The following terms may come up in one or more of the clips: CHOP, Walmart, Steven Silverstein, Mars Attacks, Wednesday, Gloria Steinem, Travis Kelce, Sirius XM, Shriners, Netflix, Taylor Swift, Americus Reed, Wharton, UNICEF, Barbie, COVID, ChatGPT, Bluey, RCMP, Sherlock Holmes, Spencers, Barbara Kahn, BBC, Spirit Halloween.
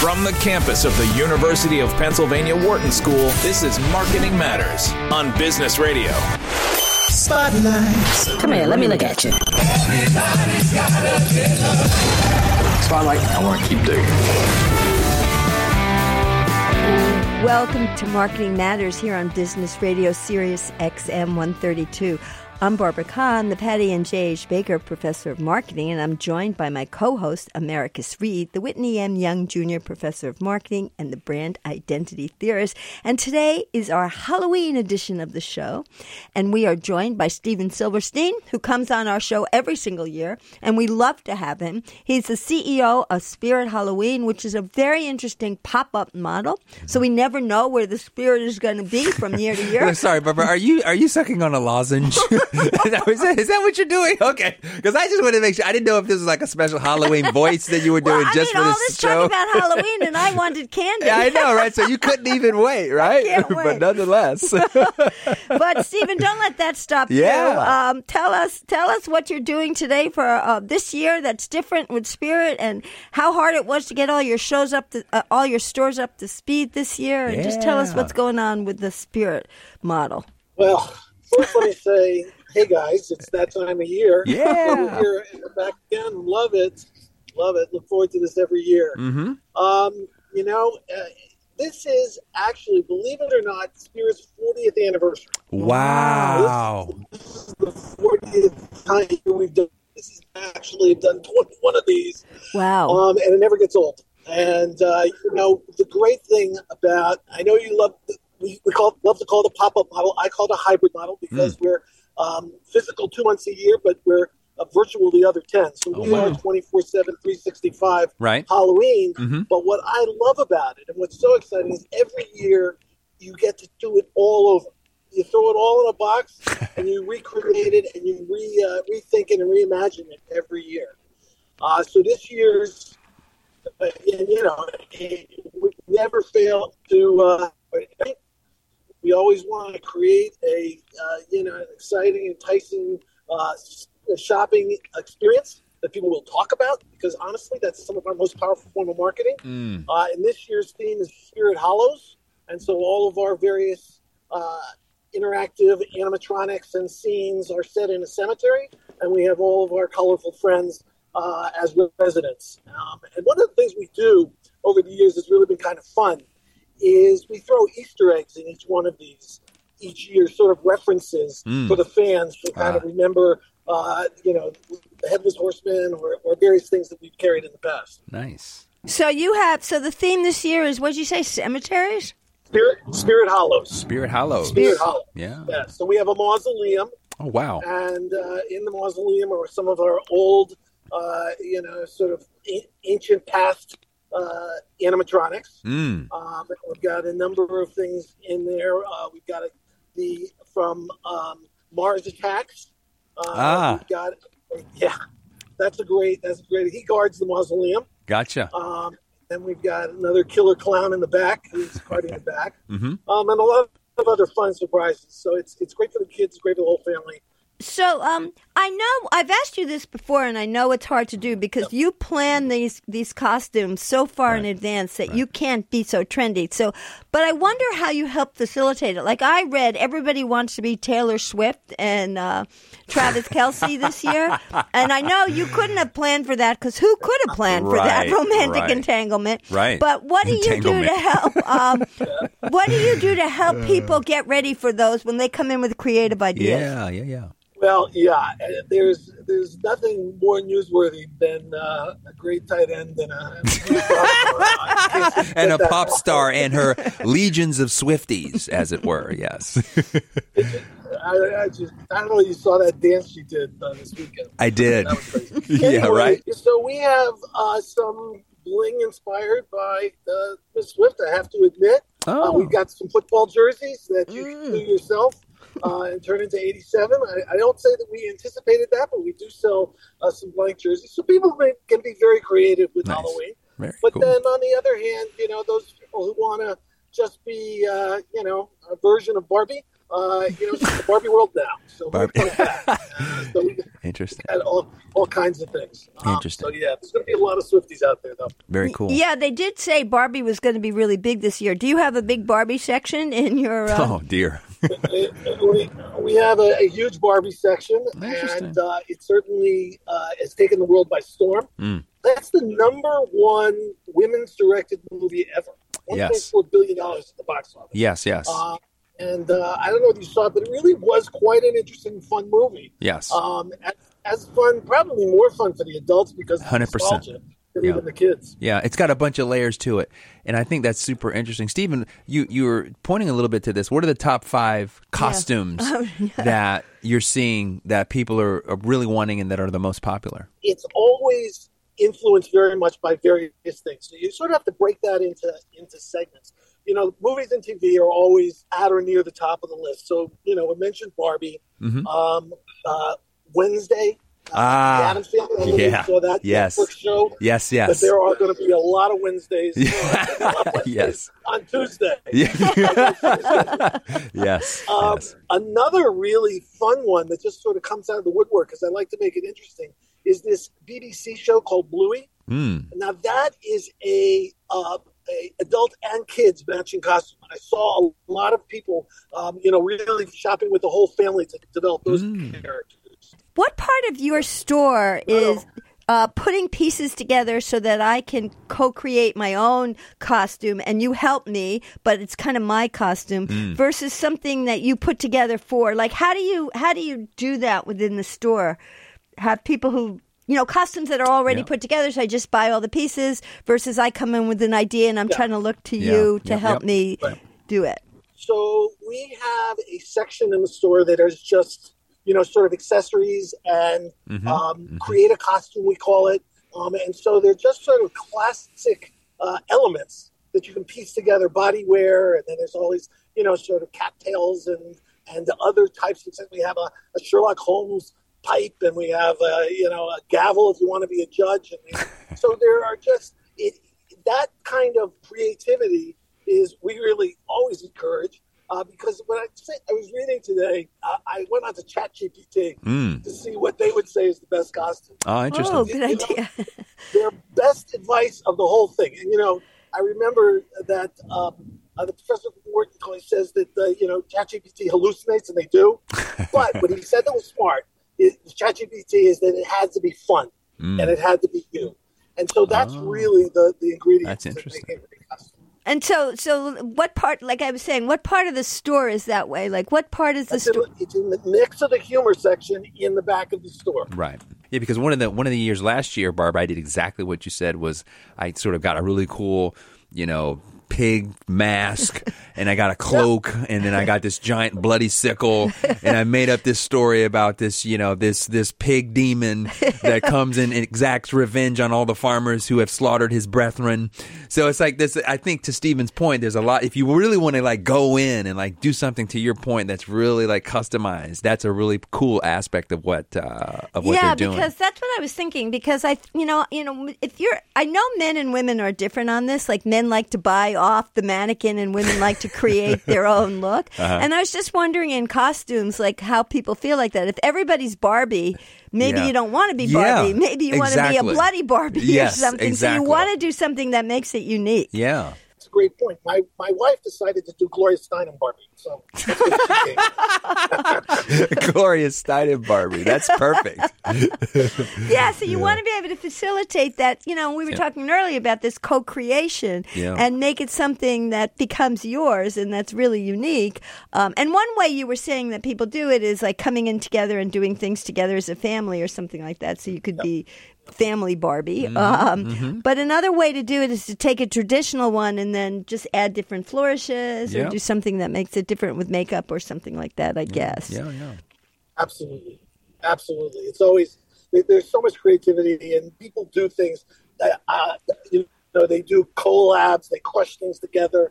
From the campus of the University of Pennsylvania Wharton School, this is Marketing Matters on Business Radio. Spotlight. Come here, let me look at you. Everybody's got a pillow. Spotlight. I want to keep digging. Welcome to Marketing Matters here on Business Radio, Sirius XM 132. I'm Barbara Kahn, the Patty and J.H. Baker Professor of Marketing, and I'm joined by my co-host, Americus Reed, the Whitney M. Young Jr. Professor of Marketing and the Brand Identity Theorist. And today is our Halloween edition of the show, and we are joined by Steven Silverstein, who comes on our show every single year, and we love to have him. He's the CEO of Spirit Halloween, which is a very interesting pop-up model, so we never know where the spirit is going to be from year to year. I'm sorry, Barbara, are you sucking on a lozenge? Is that what you're doing? Okay, because I just wanted to make sure. I didn't know if this was like a special Halloween voice that you were doing well, for this show. All this talk about Halloween, and I wanted candy. Yeah, I know, right? So you couldn't even wait, right? I can't wait. But nonetheless. But Stephen, don't let that stop you. Tell us what you're doing today for this year that's different with Spirit, and how hard it was to get all your shows up, all your stores up to speed this year, and just tell us what's going on with the Spirit model. Well, first let me say, hey guys, it's that time of year. Yeah. We're here and we're back again. Love it. Love it. Look forward to this every year. Mm-hmm. This is actually, believe it or not, Spirit's 40th anniversary. Wow. This is the 40th time we've done this. Is actually done 21 of these. Wow. And it never gets old. And, the great thing about, I know you love, we love to call it a pop-up model. I call it a hybrid model because we're, physical 2 months a year, but we're virtual the other 10. So we are 24/7, 365 Halloween. Mm-hmm. But what I love about it and what's so exciting is every year you get to do it all over. You throw it all in a box and you recreate it and you rethink it and reimagine it every year. So this year's, we never fail to... We always want to create an exciting, enticing shopping experience that people will talk about because, honestly, that's some of our most powerful form of marketing. Mm. And this year's theme is Spirit Hollows. And so all of our various interactive animatronics and scenes are set in a cemetery, and we have all of our colorful friends as residents. And one of the things we do over the years has really been kind of fun is we throw Easter eggs in each one of these each year, sort of references for the fans to kind of remember, the Headless Horseman or various things that we've carried in the past. Nice. So the theme this year is, what did you say, cemeteries? Spirit Hollows. Spirit Hollows. Spirit Hollows. Yeah. So we have a mausoleum. Oh, wow. And in the mausoleum are some of our old, sort of ancient past animatronics. We've got a number of things in there. We've got from Mars Attacks. We've got that's great. He guards the mausoleum. Gotcha. Then we've got another killer clown in the back who's guarding the back. Mm-hmm. And a lot of other fun surprises. So it's great for the kids, great for the whole family. So I know I've asked you this before, and I know it's hard to do because you plan these costumes so far in advance that you can't be so trendy. So, but I wonder how you help facilitate it. Like I read, everybody wants to be Taylor Swift and Travis Kelce this year, and I know you couldn't have planned for that because who could have planned for that romantic entanglement? Right. But what do you do to help? What do you do to help people get ready for those when they come in with creative ideas? Yeah. Well, yeah, there's nothing more newsworthy than a great tight end and a pop star and her legions of Swifties, as it were, yes. I don't know if you saw that dance she did this weekend. I did. That was crazy. Anyway, so we have some bling inspired by Miss Swift, I have to admit. Oh. We've got some football jerseys that you can do yourself. And turn into 87. I don't say that we anticipated that, but we do sell some blank jerseys. So people can be very creative with Halloween. Very cool. Then on the other hand, those people who want to just be, a version of Barbie, it's the Barbie world now. So Barbie. Interesting. And all kinds of things. Interesting. So yeah, there's going to be a lot of Swifties out there, though. Very cool. Yeah, they did say Barbie was going to be really big this year. Do you have a big Barbie section in your? Oh dear. we have a huge Barbie section, and it certainly has taken the world by storm. Mm. That's the number one women's directed movie ever. $1.4 billion at the box office. Yes. And I don't know if you saw it, but it really was quite an interesting, fun movie. Yes. As fun, probably more fun for the adults because of the nostalgia than even the kids. Yeah, it's got a bunch of layers to it. And I think that's super interesting. Stephen, you were pointing a little bit to this. What are the top five costumes that you're seeing that people are really wanting and that are the most popular? It's always influenced very much by various things. So you sort of have to break that into segments. You know, movies and TV are always at or near the top of the list. So, we mentioned Barbie, Wednesday. I saw that Netflix show. Yes. But there are going to be a lot of Wednesdays. Yes. On Tuesday. Yes. Another really fun one that just sort of comes out of the woodwork, because I like to make it interesting, is this BBC show called Bluey. Mm. Now, that is a adult and kids matching costume. I saw a lot of people, really shopping with the whole family to develop those characters. What part of your store is putting pieces together so that I can co-create my own costume and you help me, but it's kind of my costume versus something that you put together for? Like, how do you do that within the store? Have people who costumes that are already put together, so I just buy all the pieces versus I come in with an idea and I'm trying to look to you to help me do it. So we have a section in the store that is just, sort of accessories and create a costume, we call it. And so they're just sort of classic elements that you can piece together, body wear, and then there's all these, sort of cattails and other types of things. We have a Sherlock Holmes pipe, and we have a gavel if you want to be a judge. And so there are just that kind of creativity is we really always encourage because when I was reading today, I went on to ChatGPT to see what they would say is the best costume. Oh, interesting! Oh, good idea. Their best advice of the whole thing, and I remember that the professor from Wharton says that ChatGPT hallucinates, and they do. But what he said that was smart. ChatGPT is that it had to be fun and it had to be you. And so that's really the ingredient. That's interesting. And so what part, like I was saying, what part of the store is that way? Like what part is the store? It's in the mix of the humor section in the back of the store. Right. Yeah, because one of the years last year, Barbara, I did exactly what you said was I sort of got a really cool, pig mask, and I got a cloak, and then I got this giant bloody sickle, and I made up this story about this, this pig demon that comes and exacts revenge on all the farmers who have slaughtered his brethren. So it's like this. I think to Stephen's point, there's a lot. If you really want to go in and do something to your point that's really customized, that's a really cool aspect of what they're doing. Yeah, because that's what I was thinking. Because I know men and women are different on this. Like men like to buy off the mannequin and women like to create their own look. And I was just wondering in costumes, how people feel like that. If everybody's Barbie, maybe you don't want to be Barbie. Maybe you want to be a bloody Barbie or something. Exactly. So you want to do something that makes it unique. Yeah. That's a great point. My wife decided to do Gloria Steinem Barbie. So that's what she gave. Gloria Steinem Barbie. That's perfect. Yeah, so you want to be able to facilitate that. We were talking earlier about this co-creation and make it something that becomes yours and that's really unique. And one way you were saying that people do it is coming in together and doing things together as a family or something like that. So you could be family Barbie. But another way to do it is to take a traditional one and then just add different flourishes or do something that makes it different with makeup or something like that, I guess. Yeah. Absolutely. It's always, there's so much creativity and people do things that, they do collabs, they crush things together.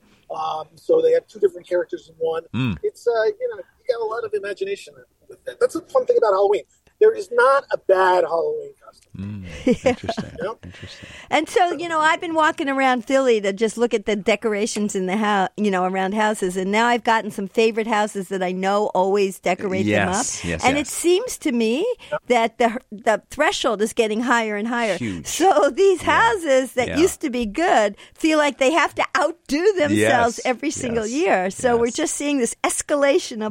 So they have two different characters in one. It's, you got a lot of imagination with that. That's the fun thing about Halloween. There is not a bad Halloween costume. Interesting. Yep. Interesting. And so, you know, I've been walking around Philly to just look at the decorations in the house, you know, around houses. And now I've gotten some favorite houses that I know always decorate them up. Yes, and it seems to me that the threshold is getting higher and higher. Huge. So these houses that used to be good feel like they have to outdo themselves every single year. So we're just seeing this escalation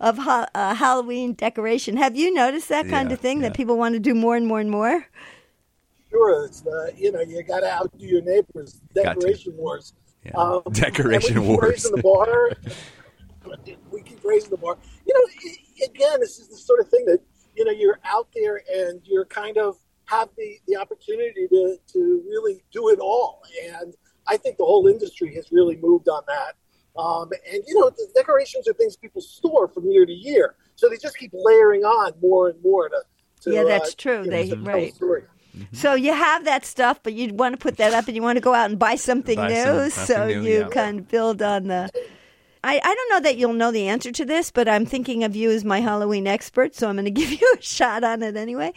of Halloween decoration. Have you noticed that kind of thing that people want to do more and more and more? Sure, it's you know, you got to outdo your neighbors. Decoration wars. Yeah. Decoration wars. Raising the bar. We keep raising the bar. You know, again, this is the sort of thing that, you know, you're out there and you're kind of have the opportunity to really do it all. And I think the whole industry has really moved on that. And, you know, the decorations are things people store from year to year. So they just keep layering on more and more to yeah, that's true. Right. Mm-hmm. So you have that stuff, but you want to put that up and you want to go out and buy something new. So you kind of build on the... I don't know that you'll know the answer to this, but I'm thinking of you as my Halloween expert, so I'm going to give you a shot on it anyway.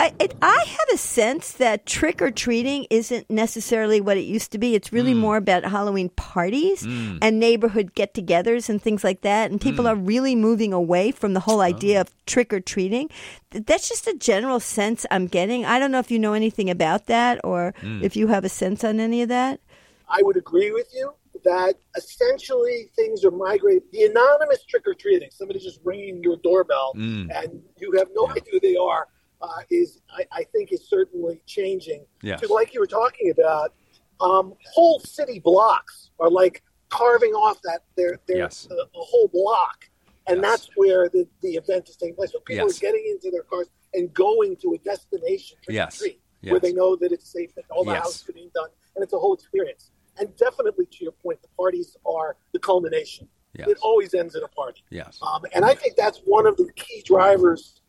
I have a sense that trick-or-treating isn't necessarily what it used to be. It's really more about Halloween parties and neighborhood get-togethers and things like that, and people are really moving away from the whole idea of trick-or-treating. That's just a general sense I'm getting. I don't know if you know anything about that or if you have a sense on any of that. I would agree with you that essentially things are migrating. The anonymous trick-or-treating, somebody just ringing your doorbell and you have no idea who they are, I think is certainly changing. Yes. So like you were talking about, whole city blocks are like carving off that their a whole block. And that's where the event is taking place. So people are getting into their cars and going to a destination trick-or-treat where they know that it's safe and all the houses are being done. And it's a whole experience. And definitely, to your point, the parties are the culmination. Yes. It always ends at a party. Yes. And I think that's one of the key drivers,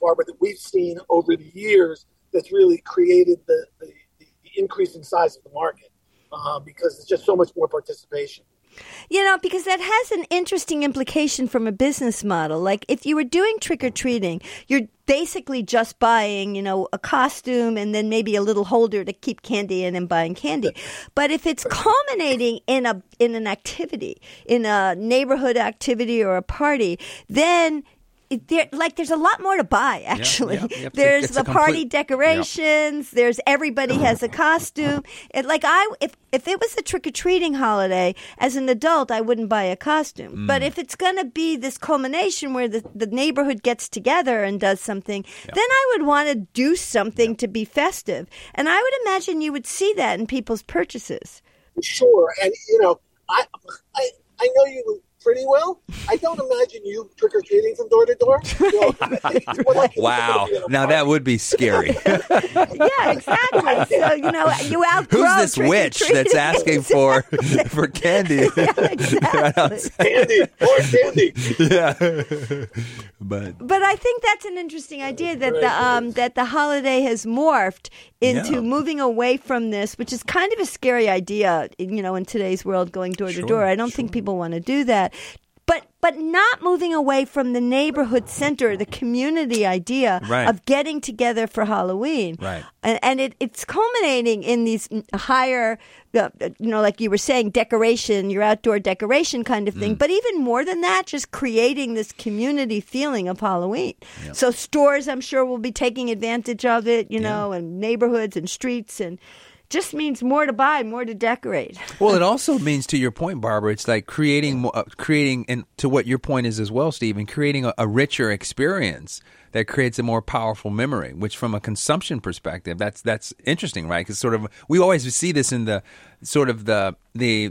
Barbara, that we've seen over the years that's really created the increase in size of the market because there's just so much more participation. You know, because that has an interesting implication from a business model. Like, if you were doing trick-or-treating, you're basically just buying, you know, a costume and then maybe a little holder to keep candy in and buying candy. But if it's culminating in an activity, in a neighborhood activity or a party, then... There's a lot more to buy, actually. Yep. There's the party decorations. Yep. There's everybody has a costume. If it was a trick-or-treating holiday, as an adult, I wouldn't buy a costume. But if it's going to be this culmination where the neighborhood gets together and does something, then I would want to do something to be festive. And I would imagine you would see that in people's purchases. Sure. And, you know, I know you... pretty well. I don't imagine you trick-or-treating from door to door. Wow. Now that would be scary. Yeah, exactly. So, you know, you outgrow. Who's this witch that's asking for candy? Yeah, exactly. Candy. Yeah. But I think that's an interesting idea that the holiday has morphed into moving away from this, which is kind of a scary idea, you know, in today's world, going door to door. I don't think people want to do that. But not moving away from the neighborhood center, the community idea of getting together for Halloween. Right. And it's culminating in these higher, you know, like you were saying, decoration, your outdoor decoration kind of thing. But even more than that, just creating this community feeling of Halloween. Yep. So stores, I'm sure, will be taking advantage of it, you know, and neighborhoods and streets and... just means more to buy, more to decorate. Well, it also means, to your point, Barbara, it's like creating, and to what your point is as well, Stephen, creating a richer experience that creates a more powerful memory, which from a consumption perspective, that's interesting, right? Because sort of we always see this in the sort of the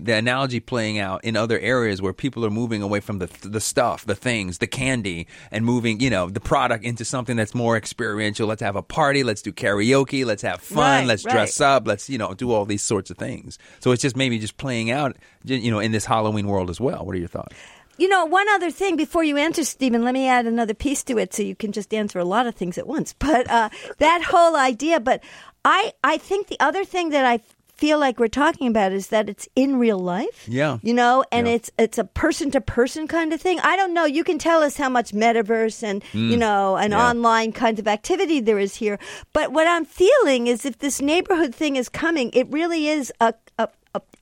analogy playing out in other areas where people are moving away from the stuff, the things, the candy, and moving, you know, the product into something that's more experiential. Let's have a party. Let's do karaoke. Let's have fun. Let's dress up. Let's, you know, do all these sorts of things. So it's just maybe just playing out, you know, in this Halloween world as well. What are your thoughts? You know, one other thing before you answer, Stephen, let me add another piece to it so you can just answer a lot of things at once. But that whole idea. But I think the other thing that I feel like we're talking about is that it's in real life. Yeah. You know, and it's a person-to-person kind of thing. I don't know. You can tell us how much metaverse and, you know, an online kind of activity there is here. But what I'm feeling is if this neighborhood thing is coming, it really is a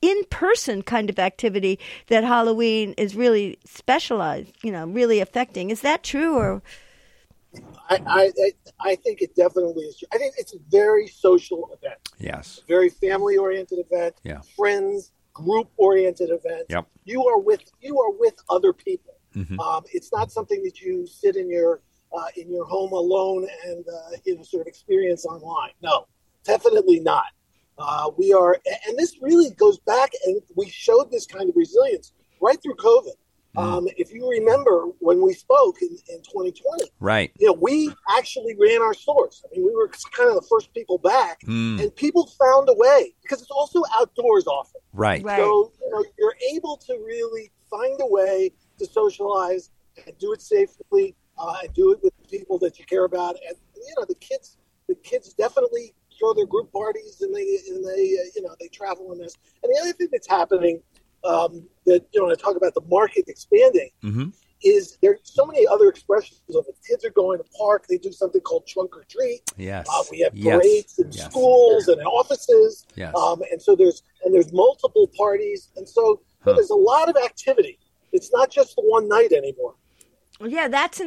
in-person kind of activity that Halloween is really specialized, you know, really affecting. Is that true? Or I think it definitely is true. I think it's a very social event. Yes. A very family-oriented event. Yeah. Friends, group-oriented event. Yep. You are with other people. Mm-hmm. It's not something that you sit in your home alone and sort of experience online. No, definitely not. We are, and this really goes back, and we showed this kind of resilience right through COVID. If you remember when we spoke in 2020, right? You know, we actually ran our stores. I mean, we were kind of the first people back, and people found a way because it's also outdoors often, right? So you know, you're able to really find a way to socialize and do it safely, and do it with people that you care about, and you know, the kids definitely throw their group parties, and they travel in this. And the other thing that's happening that, you know, when I talk about the market expanding, is there's so many other expressions of it. Kids are going to park. They do something called trunk or treat. Yes, we have parades in schools and in offices. Yes. And so there's multiple parties, and so there's a lot of activity. It's not just the one night anymore. Yeah, that's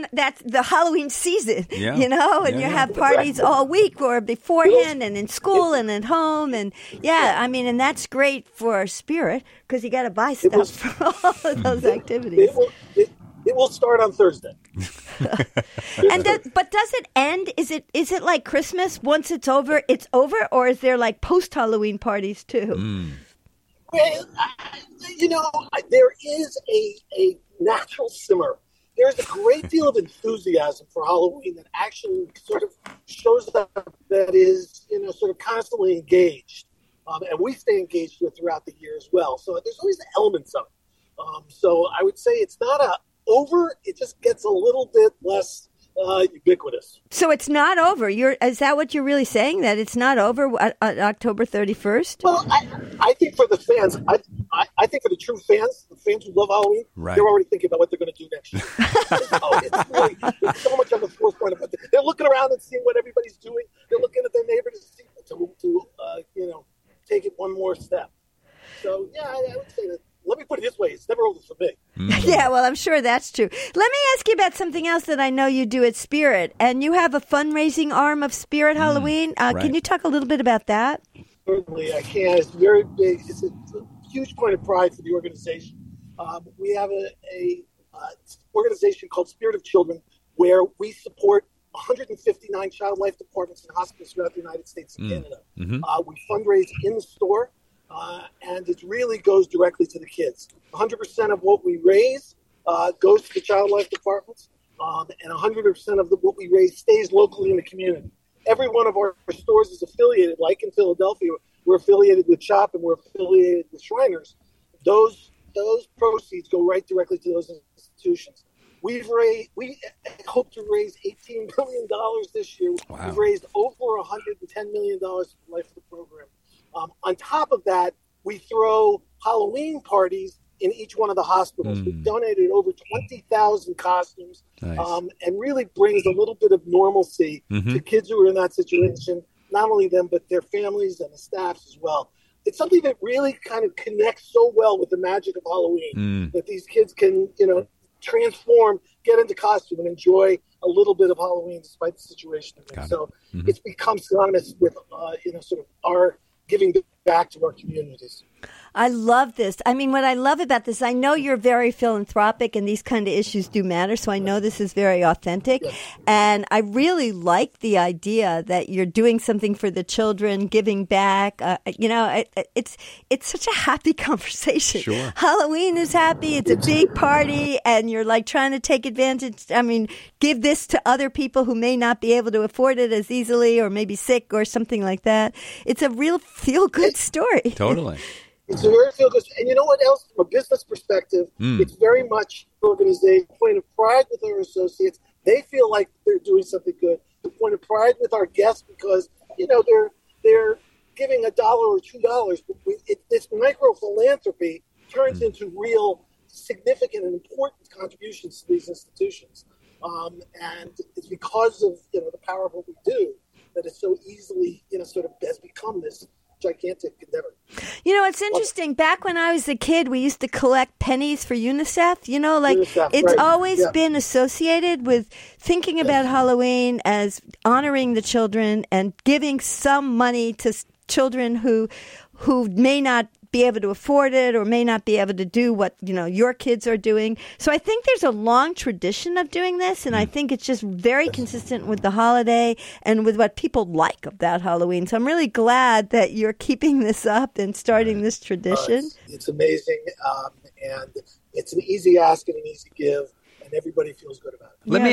the Halloween season, you know, and you have parties all week or beforehand and in school and at home. And, I mean, and that's great for our spirit because you got to buy stuff for all of those activities. It will start on Thursday. But does it end? Is it like Christmas? Once it's over? Or is there like post-Halloween parties too? Well, you know, there is a natural simmer. There's a great deal of enthusiasm for Halloween that actually sort of shows up, that is, you know, sort of constantly engaged. And we stay engaged with throughout the year as well. So there's always elements of it. So I would say it's not over. It just gets a little bit less ubiquitous. So it's not over. Is that what you're really saying, that it's not over on October 31st? Well, I think for the fans, I think for the true fans, the fans who love Halloween, they're already thinking about what they're going to do next year. It's so much on the forefront of it. They're looking around and seeing what everybody's doing. They're looking at their neighbor to see to take it one more step. So yeah, I would say that. Let me put it this way. It's never over for me. Yeah, well, I'm sure that's true. Let me ask you about something else that I know you do at Spirit. And you have a fundraising arm of Spirit Halloween. Can you talk a little bit about that? Certainly, I can. It's very big. It's a huge point of pride for the organization. We have a organization called Spirit of Children, where we support 159 child life departments and hospitals throughout the United States and Canada. Mm-hmm. We fundraise in the store. And it really goes directly to the kids. 100% of what we raise goes to the child life departments, and 100% of what we raise stays locally in the community. Every one of our stores is affiliated. Like in Philadelphia, we're affiliated with CHOP and we're affiliated with Shriners. Those proceeds go right directly to those institutions. We hope to raise $18 million this year. Wow. We've raised over $110 million for the life of the program. On top of that, we throw Halloween parties in each one of the hospitals. We've donated over 20,000 costumes, and really brings a little bit of normalcy to kids who are in that situation, not only them, but their families and the staffs as well. It's something that really kind of connects so well with the magic of Halloween that these kids can, you know, transform, get into costume, and enjoy a little bit of Halloween despite the situation. So it's become synonymous with, sort of our giving back to our communities. I love this. I mean, what I love about this, I know you're very philanthropic and these kind of issues do matter, so I know this is very authentic. Yes. And I really like the idea that you're doing something for the children, giving back. It's such a happy conversation. Sure. Halloween is happy. It's a big party, and you're like trying to take advantage. I mean, give this to other people who may not be able to afford it as easily, or maybe sick or something like that. It's a real feel-good story. Totally. It's a very feel-good. And you know what else? From a business perspective, it's very much an organization, point of pride with our associates. They feel like they're doing something good. The point of pride with our guests because, you know, they're giving $1 or $2, but this micro philanthropy turns into real, significant, and important contributions to these institutions. And it's because of the power of what we do that it's so easily sort of has become this gigantic endeavor. It's interesting. Back when I was a kid, we used to collect pennies for UNICEF. UNICEF, it's right. always been associated with thinking about Halloween as honoring the children and giving some money to children who may not be able to afford it or may not be able to do what your kids are doing. So I think there's a long tradition of doing this, and I think it's just very consistent with the holiday and with what people like about Halloween. So I'm really glad that you're keeping this up and starting this tradition. It's amazing, and it's an easy ask and an easy give, and everybody feels good about it. Let me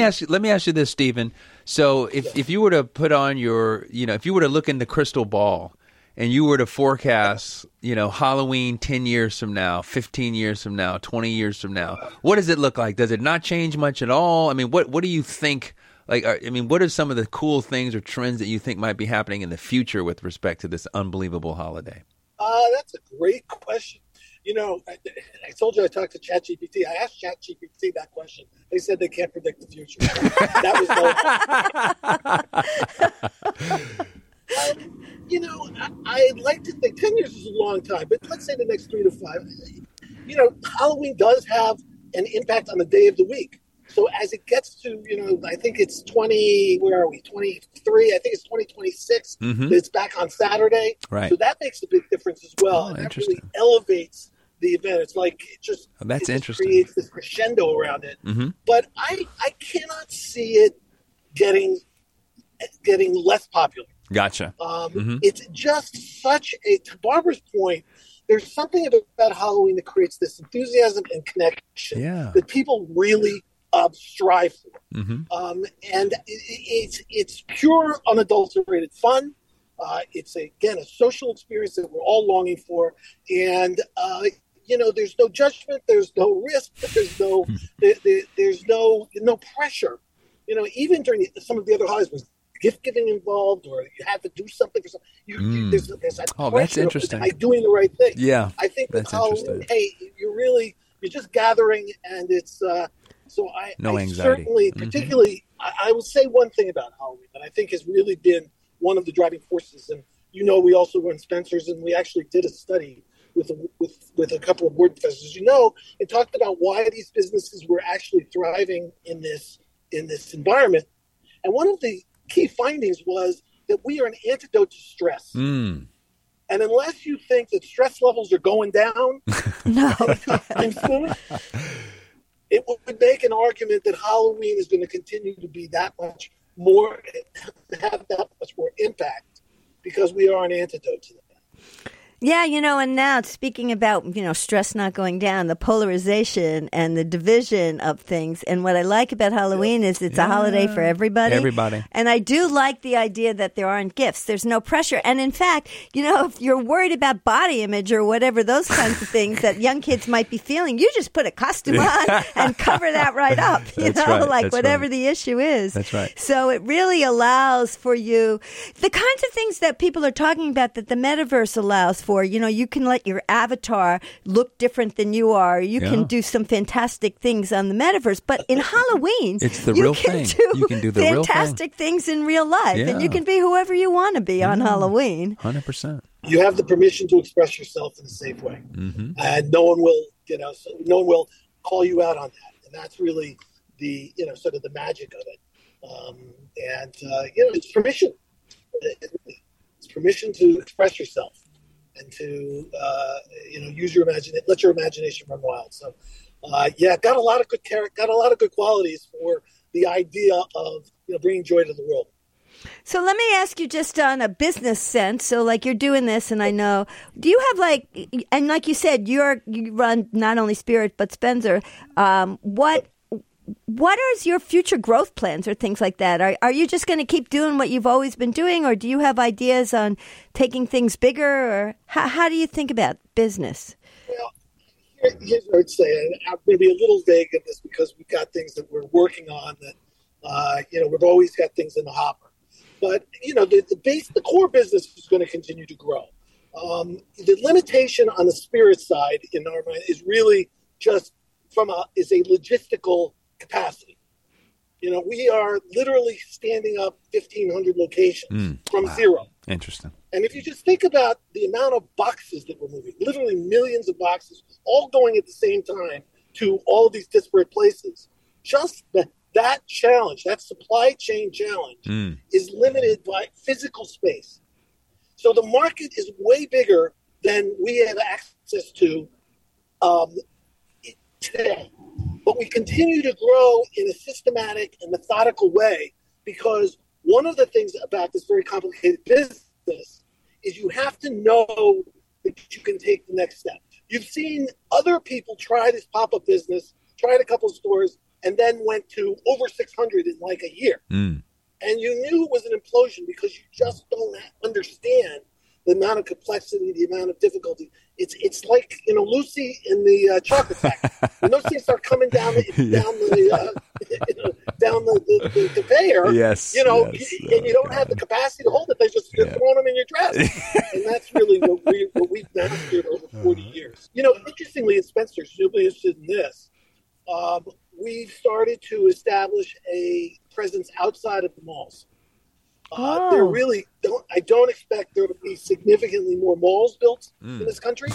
ask you this, Stephen. So if you were to put on your, if you were to look in the crystal ball, and you were to forecast, Halloween 10 years from now, 15 years from now, 20 years from now, what does it look like? Does it not change much at all? I mean, what do you think? What are some of the cool things or trends that you think might be happening in the future with respect to this unbelievable holiday? That's a great question. I told you I talked to ChatGPT. I asked ChatGPT that question. They said they can't predict the future. That was no. I'd like to think 10 years is a long time, but let's say the next 3 to 5. Halloween does have an impact on the day of the week. So as it gets to, I think it's 23, I think it's 2026. It's back on Saturday. Right. So that makes a big difference as well. And that really elevates the event. It's like it just creates this crescendo around it. But I cannot see it getting less popular. Gotcha. It's just such to Barbara's point, there's something about Halloween that creates this enthusiasm and connection that people really strive for. And it's pure, unadulterated fun. It's, a social experience that we're all longing for. And, there's no judgment. There's no risk. There's no there's no pressure. Even during some of the other holidays, gift giving involved, or you have to do something for something. There's that's interesting. Am I doing the right thing? Yeah, I think that's Halloween. Hey, you're just gathering, and it's anxiety. Certainly, particularly, I will say one thing about Halloween that I think has really been one of the driving forces. And we also run Spencers, and we actually did a study with a couple of board professors, and talked about why these businesses were actually thriving in this environment. And one of the key findings was that we are an antidote to stress. And unless you think that stress levels are going down, it would make an argument that Halloween is going to continue to be have that much more impact because we are an antidote to that. Yeah, and now speaking about, stress not going down, the polarization and the division of things. And what I like about Halloween is it's a holiday for everybody. Everybody. And I do like the idea that there aren't gifts. There's no pressure. And in fact, if you're worried about body image or whatever, those kinds of things that young kids might be feeling, you just put a costume on and cover that right up, the issue is. That's right. So it really allows for you the kinds of things that people are talking about that the metaverse allows for. You can let your avatar look different than you are. You can do some fantastic things on the metaverse. But in Halloween, it's the real thing. You can do the fantastic things in real life. Yeah. And you can be whoever you want to be on Halloween. 100%. You have the permission to express yourself in a safe way. And no one will, no one will call you out on that. And that's really the, sort of the magic of it. It's permission. It's permission to express yourself. And to, use your imagination, let your imagination run wild. So, got a lot of good qualities for the idea of, bringing joy to the world. So let me ask you just on a business sense. So you're doing this and I know, do you have and like you said, you run not only Spirit, but Spencer, what is your future growth plans or things like that? Are you just going to keep doing what you've always been doing, or do you have ideas on taking things bigger? Or how do you think about business? Well, here's what I'd say. I'm going to be a little vague in this because we've got things that we're working on that, we've always got things in the hopper. But, you know, the core business is going to continue to grow. The limitation on the spirit side, in our mind, is really just is a logistical capacity. You know, we are literally standing up 1,500 locations from zero. Interesting. And if you just think about the amount of boxes that we're moving, literally millions of boxes, all going at the same time to all of these disparate places, just that challenge, that supply chain challenge, is limited by physical space. So the market is way bigger than we have access to today. But we continue to grow in a systematic and methodical way, because one of the things about this very complicated business is you have to know that you can take the next step. You've seen other people try this pop-up business, tried a couple stores, and then went to over 600 in like a year. And you knew it was an implosion because you just don't understand the amount of complexity, the amount of difficulty. It's like, you know, Lucy in the chocolate factory. When those things start coming down the conveyor, and you don't have the capacity to hold it, they just throwing them in your dress. And that's really what we've mastered over 40 years. You know, interestingly, at Spencers, you'll be interested in this. We've started to establish a presence outside of the malls. There really I don't expect there to be significantly more malls built in this country.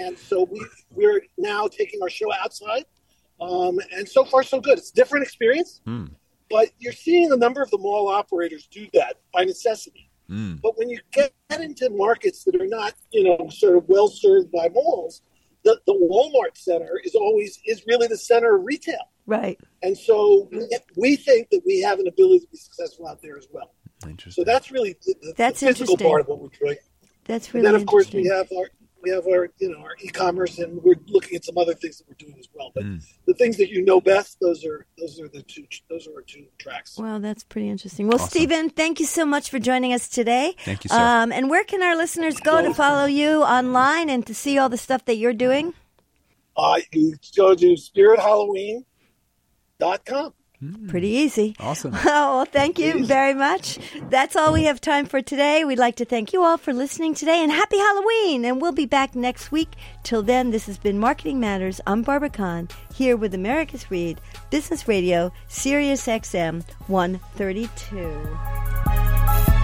And so we're now taking our show outside. And so far, so good. It's a different experience. But you're seeing a number of the mall operators do that by necessity. But when you get into markets that are not, you know, sort of well served by malls, the Walmart center is really the center of retail. Right. And so we think that we have an ability to be successful out there as well. Interesting. So that's really the physical part of what we're doing. That's really interesting. And then, of course, we have our e-commerce, and we're looking at some other things that we're doing as well. But the things that you know best, those are our two tracks. Wow, that's pretty interesting. Well, awesome. Steven, thank you so much for joining us today. Thank you, sir. And where can our listeners go to follow you online and to see all the stuff that you're doing? You go to spirithalloween.com. Pretty easy. Awesome. Well, thank you very much. That's all we have time for today. We'd like to thank you all for listening today, and happy Halloween. And we'll be back next week. Till then, this has been Marketing Matters. I'm Barbara Kahn, here with Americus Reed, Business Radio, Sirius XM 132.